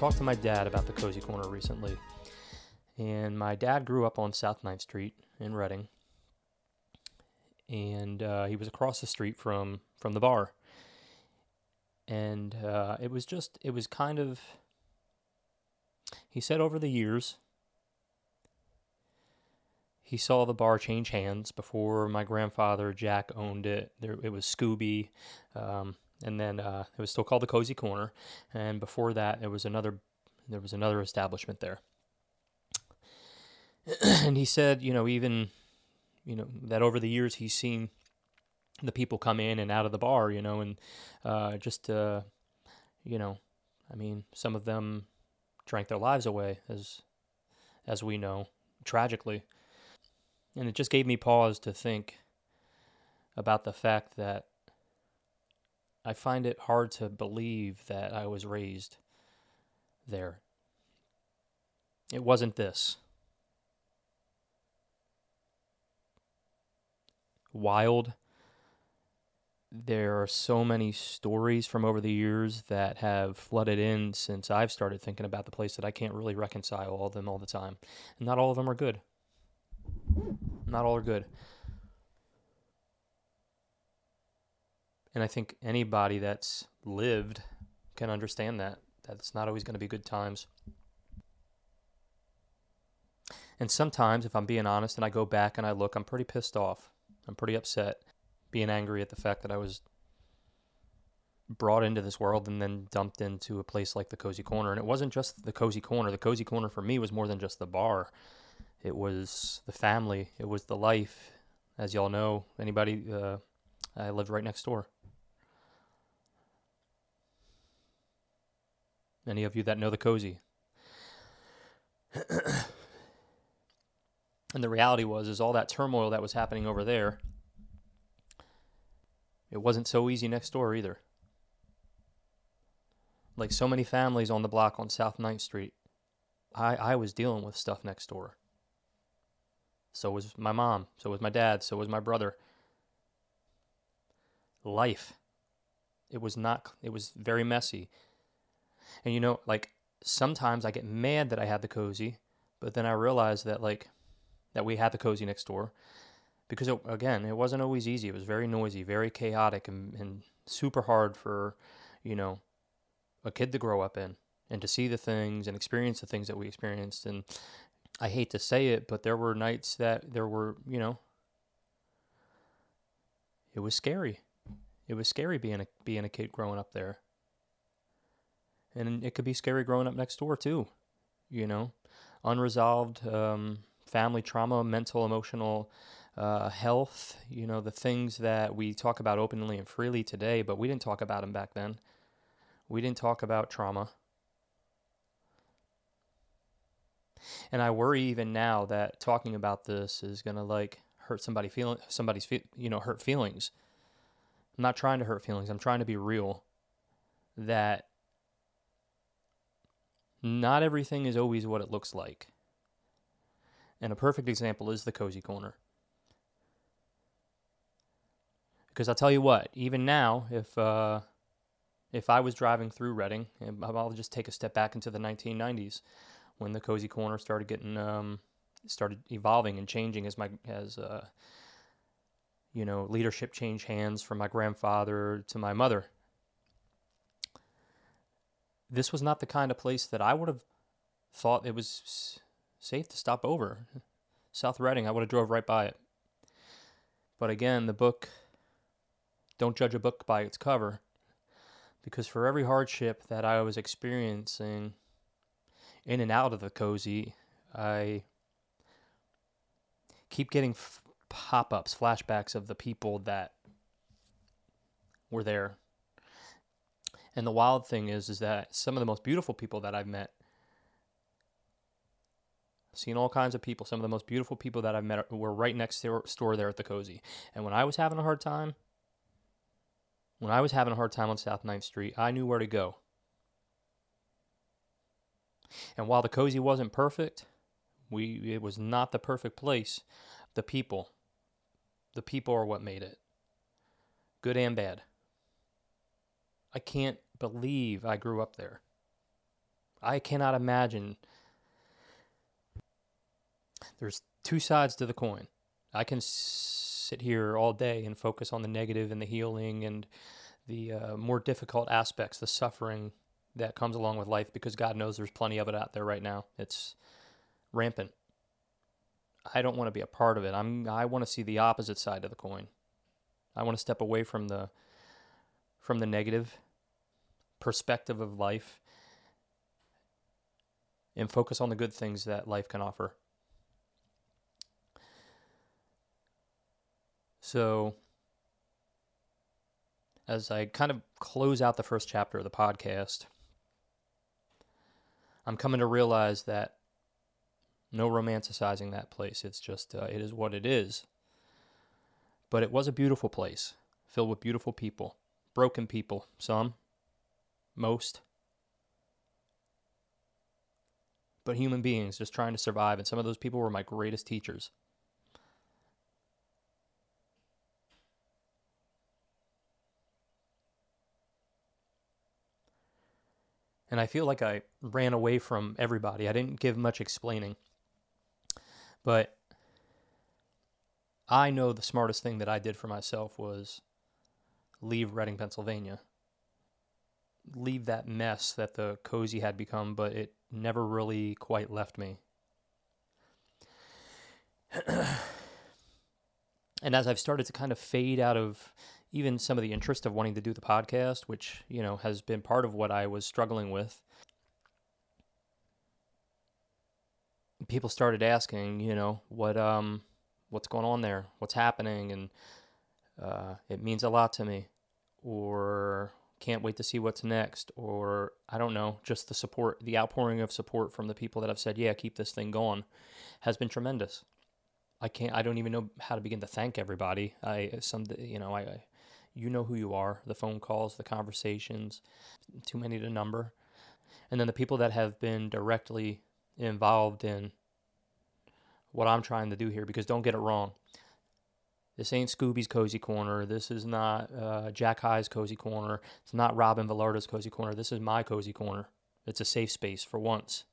talked to my dad about the Cozy Corner recently, and my dad grew up on South 9th Street in Reading, and he was across the street from the bar, and it was kind of, he said over the years, he saw the bar change hands. Before my grandfather, Jack, owned it. It was Scooby, and then it was still called the Cozy Corner. And before that, there was another establishment there. And he said, that over the years he's seen the people come in and out of the bar, some of them drank their lives away, as we know, tragically. And it just gave me pause to think about the fact that I find it hard to believe that I was raised there. It wasn't this wild. There are so many stories from over the years that have flooded in since I've started thinking about the place that I can't really reconcile all of them all the time. And not all of them are good. Not all are good. And I think anybody that's lived can understand that. That's not always going to be good times. And sometimes, if I'm being honest, and I go back and I look, I'm pretty pissed off. I'm pretty upset, being angry at the fact that I was brought into this world and then dumped into a place like the Cozy Corner. And it wasn't just the Cozy Corner. The Cozy Corner for me was more than just the bar. It was the family. It was the life. As y'all know, I lived right next door. Any of you that know the Cozy. And the reality was all that turmoil that was happening over there, it wasn't so easy next door either. Like so many families on the block on South 9th Street, I was dealing with stuff next door. So was my mom, so was my dad, so was my brother. Life. It was very messy. And sometimes I get mad that I had the Cozy, but then I realized that that we had the Cozy next door. Because it wasn't always easy. It was very noisy, very chaotic, and super hard for, a kid to grow up in and to see the things and experience the things that we experienced. And I hate to say it, but there were nights that there were, it was scary. It was scary being a kid growing up there. And it could be scary growing up next door too, unresolved family trauma, mental, emotional health, the things that we talk about openly and freely today, but we didn't talk about them back then. We didn't talk about trauma. And I worry even now that talking about this is going to hurt hurt feelings. I'm not trying to hurt feelings. I'm trying to be real that not everything is always what it looks like. And a perfect example is the Cozy Corner. Because I'll tell you what, even now, if I was driving through Reading, and I'll just take a step back into the 1990s, when the Cozy Corner started getting, started evolving and changing as leadership changed hands from my grandfather to my mother. This was not the kind of place that I would have thought it was safe to stop over. South Reading, I would have drove right by it. But again, the book, don't judge a book by its cover, because for every hardship that I was experiencing in and out of the Cozy, I keep getting pop-ups, flashbacks of the people that were there. And the wild thing is that some of the most beautiful people that I've met, seen all kinds of people, some of the most beautiful people that I've met were right next door there at the Cozy. And when I was having a hard time, on South 9th Street, I knew where to go. And while the Cozy wasn't perfect, it was not the perfect place. The people are what made it. Good and bad. I can't believe I grew up there. I cannot imagine. There's two sides to the coin. I can sit here all day and focus on the negative and the healing and the more difficult aspects, the suffering that comes along with life, because God knows there's plenty of it out there right now. It's rampant. I don't want to be a part of it. I want to see the opposite side of the coin. I want to step away from the negative perspective of life and focus on the good things that life can offer. So, as I kind of close out the first chapter of the podcast, I'm coming to realize that no romanticizing that place. It's just, it is what it is. But it was a beautiful place, filled with beautiful people, broken people, some, most, but human beings just trying to survive. And some of those people were my greatest teachers. And I feel like I ran away from everybody. I didn't give much explaining. But I know the smartest thing that I did for myself was leave Reading, Pennsylvania. Leave that mess that the cozy had become, but it never really quite left me. And as I've started to kind of fade out of even some of the interest of wanting to do the podcast, which, you know, has been part of what I was struggling with, people started asking, you know, what's going on there? What's happening? And it means a lot to me, or can't wait to see what's next, or I don't know, just the support, the outpouring of support from the people that have said, yeah, keep this thing going, has been tremendous. I don't even know how to begin to thank everybody. You know who you are, the phone calls, the conversations, too many to number. And then the people that have been directly involved in what I'm trying to do here, because don't get it wrong. This ain't Scooby's Cozy Corner. This is not Jack High's Cozy Corner. It's not Robin Velardo's Cozy Corner. This is my Cozy Corner. It's a safe space for once.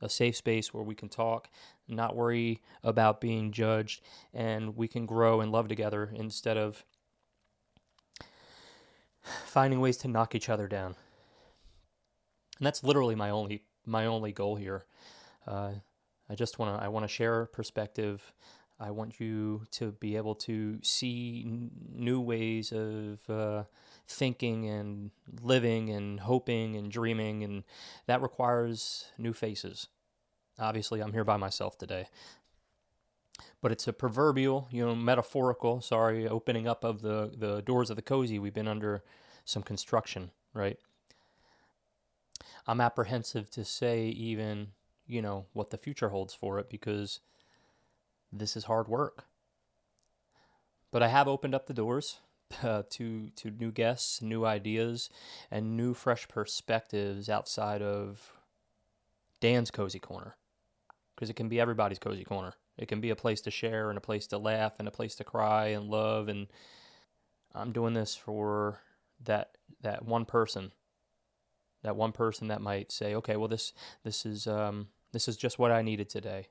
A safe space where we can talk, not worry about being judged, and we can grow and love together instead of finding ways to knock each other down. And that's literally my only goal here. I want to share perspective. I want you to be able to see new ways of thinking and living and hoping and dreaming, and that requires new faces. Obviously, I'm here by myself today. But it's a proverbial, metaphorical, opening up of the doors of the cozy. We've been under some construction, right? I'm apprehensive to say even, what the future holds for it, because this is hard work. But I have opened up the doors to new guests, new ideas, and new fresh perspectives outside of Dan's Cozy Corner. Because it can be everybody's Cozy Corner. It can be a place to share and a place to laugh and a place to cry and love. And I'm doing this for that one person. That one person that might say, okay, well, this is just what I needed today.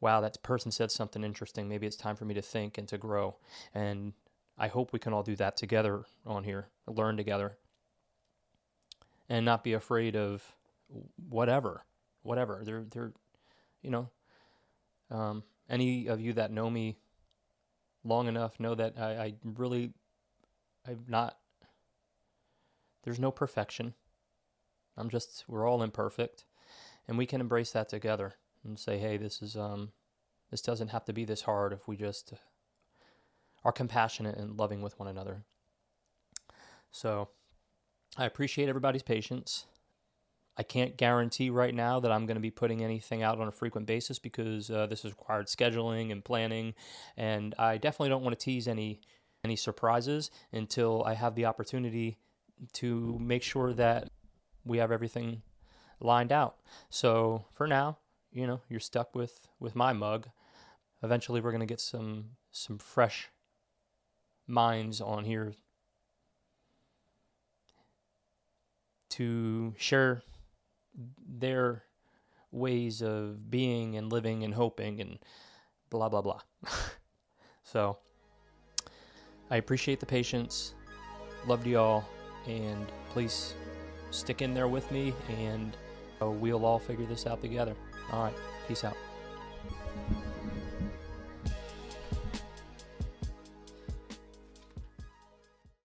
Wow, that person said something interesting. Maybe it's time for me to think and to grow. And I hope we can all do that together on here, learn together, and not be afraid of whatever. Any of you that know me long enough know that there's no perfection. We're all imperfect, and we can embrace that together. And say, hey, this doesn't have to be this hard if we just are compassionate and loving with one another. So I appreciate everybody's patience. I can't guarantee right now that I'm going to be putting anything out on a frequent basis, because this has required scheduling and planning, and I definitely don't want to tease any surprises until I have the opportunity to make sure that we have everything lined out. So for now, you're stuck with my mug. Eventually, we're going to get some fresh minds on here to share their ways of being and living and hoping and blah, blah, blah. So I appreciate the patience. Loved y'all. And please stick in there with me, and we'll all figure this out together. All right. Peace out.